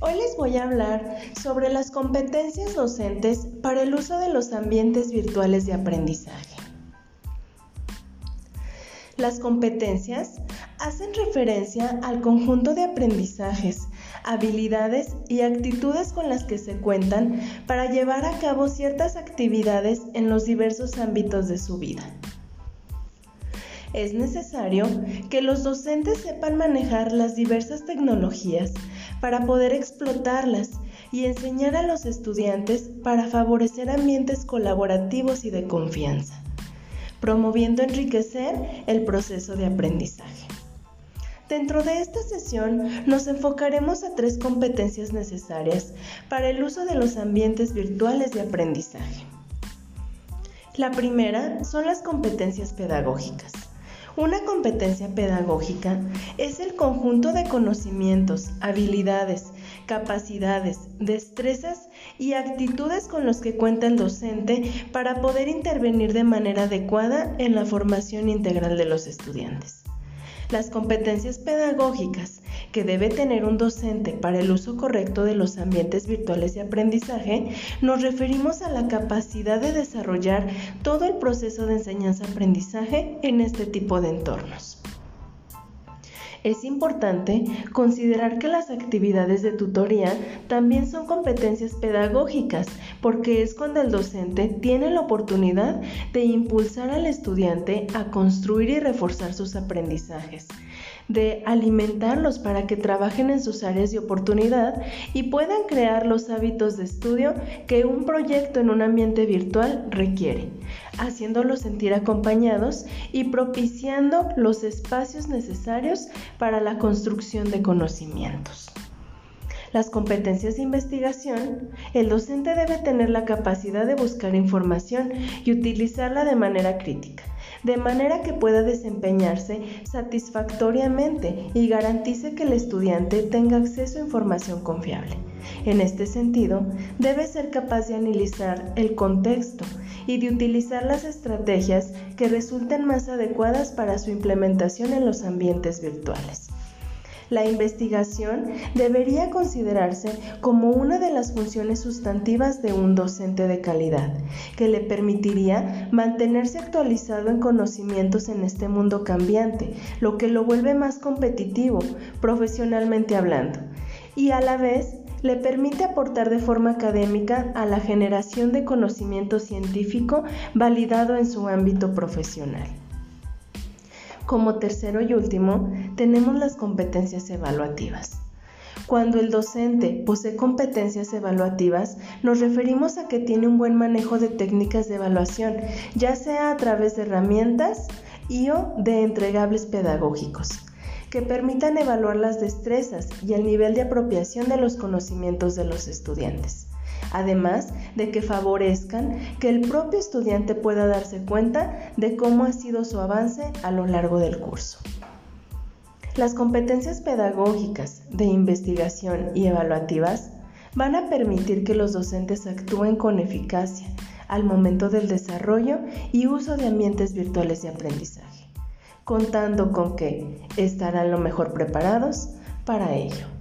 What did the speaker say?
Hoy les voy a hablar sobre las competencias docentes para el uso de los ambientes virtuales de aprendizaje. Las competencias hacen referencia al conjunto de aprendizajes, habilidades y actitudes con las que se cuentan para llevar a cabo ciertas actividades en los diversos ámbitos de su vida. Es necesario que los docentes sepan manejar las diversas tecnologías para poder explotarlas y enseñar a los estudiantes para favorecer ambientes colaborativos y de confianza, promoviendo enriquecer el proceso de aprendizaje. Dentro de esta sesión nos enfocaremos a 3 competencias necesarias para el uso de los ambientes virtuales de aprendizaje. La primera son las competencias pedagógicas. Una competencia pedagógica es el conjunto de conocimientos, habilidades, capacidades, destrezas y actitudes con los que cuenta el docente para poder intervenir de manera adecuada en la formación integral de los estudiantes. Las competencias pedagógicas que debe tener un docente para el uso correcto de los ambientes virtuales de aprendizaje, nos referimos a la capacidad de desarrollar todo el proceso de enseñanza-aprendizaje en este tipo de entornos. Es importante considerar que las actividades de tutoría también son competencias pedagógicas, porque es cuando el docente tiene la oportunidad de impulsar al estudiante a construir y reforzar sus aprendizajes, de alimentarlos para que trabajen en sus áreas de oportunidad y puedan crear los hábitos de estudio que un proyecto en un ambiente virtual requiere, haciéndolos sentir acompañados y propiciando los espacios necesarios para la construcción de conocimientos. Las competencias de investigación, el docente debe tener la capacidad de buscar información y utilizarla de manera crítica, de manera que pueda desempeñarse satisfactoriamente y garantice que el estudiante tenga acceso a información confiable. En este sentido, debe ser capaz de analizar el contexto y de utilizar las estrategias que resulten más adecuadas para su implementación en los ambientes virtuales. La investigación debería considerarse como una de las funciones sustantivas de un docente de calidad, que le permitiría mantenerse actualizado en conocimientos en este mundo cambiante, lo que lo vuelve más competitivo, profesionalmente hablando, y a la vez le permite aportar de forma académica a la generación de conocimiento científico validado en su ámbito profesional. Como tercero y último, tenemos las competencias evaluativas. Cuando el docente posee competencias evaluativas, nos referimos a que tiene un buen manejo de técnicas de evaluación, ya sea a través de herramientas y/o de entregables pedagógicos, que permitan evaluar las destrezas y el nivel de apropiación de los conocimientos de los estudiantes, además de que favorezcan que el propio estudiante pueda darse cuenta de cómo ha sido su avance a lo largo del curso. Las competencias pedagógicas de investigación y evaluativas van a permitir que los docentes actúen con eficacia al momento del desarrollo y uso de ambientes virtuales de aprendizaje, contando con que estarán lo mejor preparados para ello.